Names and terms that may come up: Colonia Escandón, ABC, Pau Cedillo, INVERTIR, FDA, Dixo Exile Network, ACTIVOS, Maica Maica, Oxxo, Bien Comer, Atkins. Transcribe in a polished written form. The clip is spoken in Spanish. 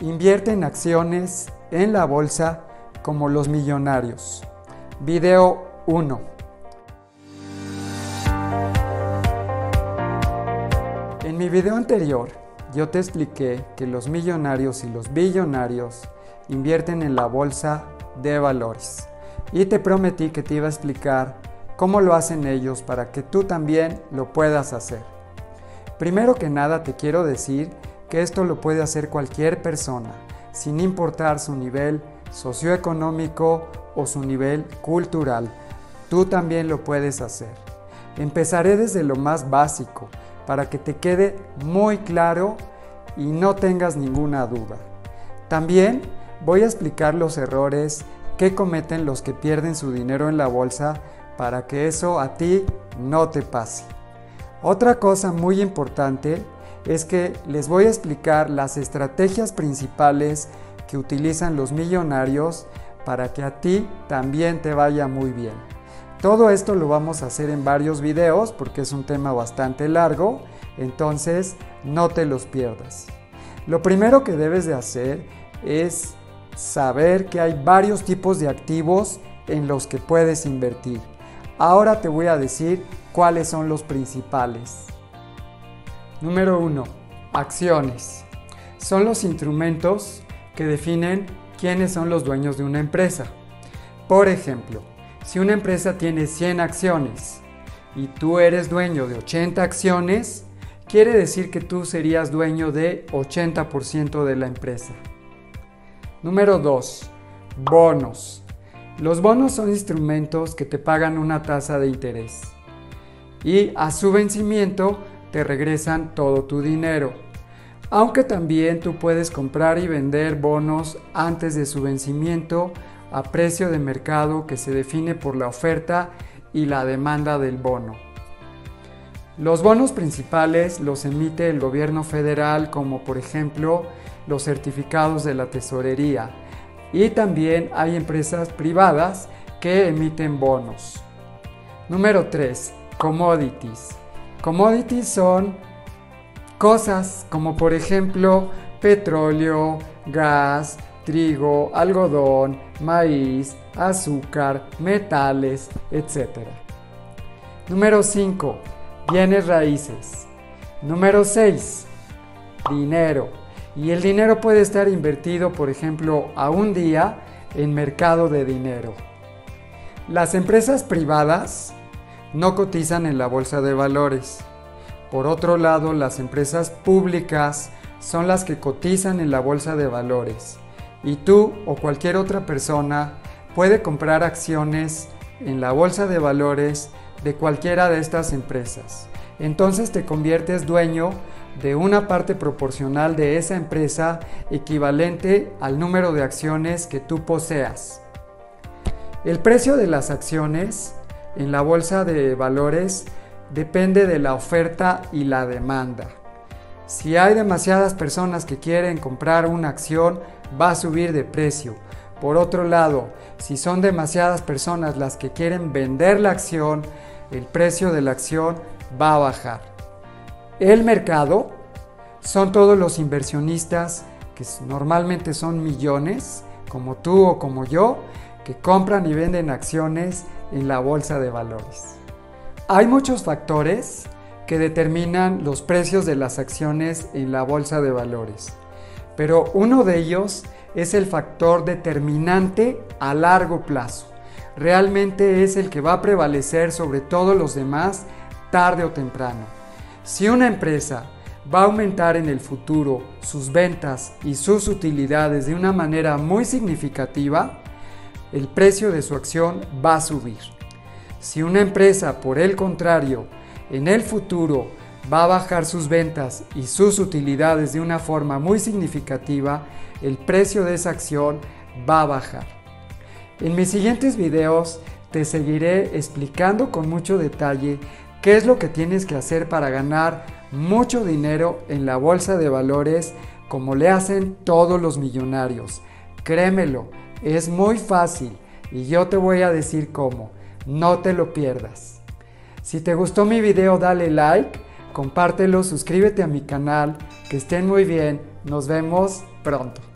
Invierte en acciones en la bolsa como los millonarios. Video 1. En mi video anterior, yo te expliqué que los millonarios y los billonarios invierten en la bolsa de valores. Y te prometí que te iba a explicar cómo lo hacen ellos para que tú también lo puedas hacer. Primero que nada te quiero decir que esto lo puede hacer cualquier persona, sin importar su nivel socioeconómico o su nivel cultural. Tú también lo puedes hacer. Empezaré desde lo más básico para que te quede muy claro y no tengas ninguna duda. También voy a explicar los errores que cometen los que pierden su dinero en la bolsa para que eso a ti no te pase. Otra cosa muy importante es que les voy a explicar las estrategias principales que utilizan los millonarios para que a ti también te vaya muy bien. Todo esto lo vamos a hacer en varios videos porque es un tema bastante largo, entonces no te los pierdas. Lo primero que debes de hacer es saber que hay varios tipos de activos en los que puedes invertir. Ahora te voy a decir cuáles son los principales. Número 1. Acciones. Son los instrumentos que definen quiénes son los dueños de una empresa. Por ejemplo, si una empresa tiene 100 acciones y tú eres dueño de 80 acciones, quiere decir que tú serías dueño de 80% de la empresa. Número 2. Bonos. Los bonos son instrumentos que te pagan una tasa de interés y a su vencimiento te regresan todo tu dinero, aunque también tú puedes comprar y vender bonos antes de su vencimiento a precio de mercado que se define por la oferta y la demanda del bono. Los bonos principales los emite el gobierno federal, como por ejemplo los certificados de la tesorería, y también hay empresas privadas que emiten bonos. Número 3. Commodities. Commodities son cosas como por ejemplo petróleo, gas, trigo, algodón, maíz, azúcar, metales, etc. Número 5. Bienes raíces. Número 6. Dinero. Y el dinero puede estar invertido, por ejemplo, a un día en mercado de dinero. Las empresas privadas no cotizan en la bolsa de valores. Por otro lado, las empresas públicas son las que cotizan en la bolsa de valores. Y tú o cualquier otra persona puede comprar acciones en la bolsa de valores de cualquiera de estas empresas. Entonces te conviertes dueño de una parte proporcional de esa empresa equivalente al número de acciones que tú poseas. El precio de las acciones en la bolsa de valores depende de la oferta y la demanda. Si hay demasiadas personas que quieren comprar una acción, va a subir de precio. Por otro lado, si son demasiadas personas las que quieren vender la acción, el precio de la acción va a bajar. El mercado son todos los inversionistas, que normalmente son millones, como tú o como yo, que compran y venden acciones en la bolsa de valores. Hay muchos factores que determinan los precios de las acciones en la bolsa de valores, pero uno de ellos es el factor determinante a largo plazo. Realmente es el que va a prevalecer sobre todos los demás tarde o temprano. Si una empresa va a aumentar en el futuro sus ventas y sus utilidades de una manera muy significativa, el precio de su acción va a subir. Si una empresa, por el contrario, en el futuro va a bajar sus ventas y sus utilidades de una forma muy significativa, el precio de esa acción va a bajar. En mis siguientes videos te seguiré explicando con mucho detalle qué es lo que tienes que hacer para ganar mucho dinero en la bolsa de valores, como le hacen todos los millonarios. Créemelo, es muy fácil y yo te voy a decir cómo. No te lo pierdas. Si te gustó mi video, dale like, compártelo, suscríbete a mi canal. Que estén muy bien. Nos vemos. pronto.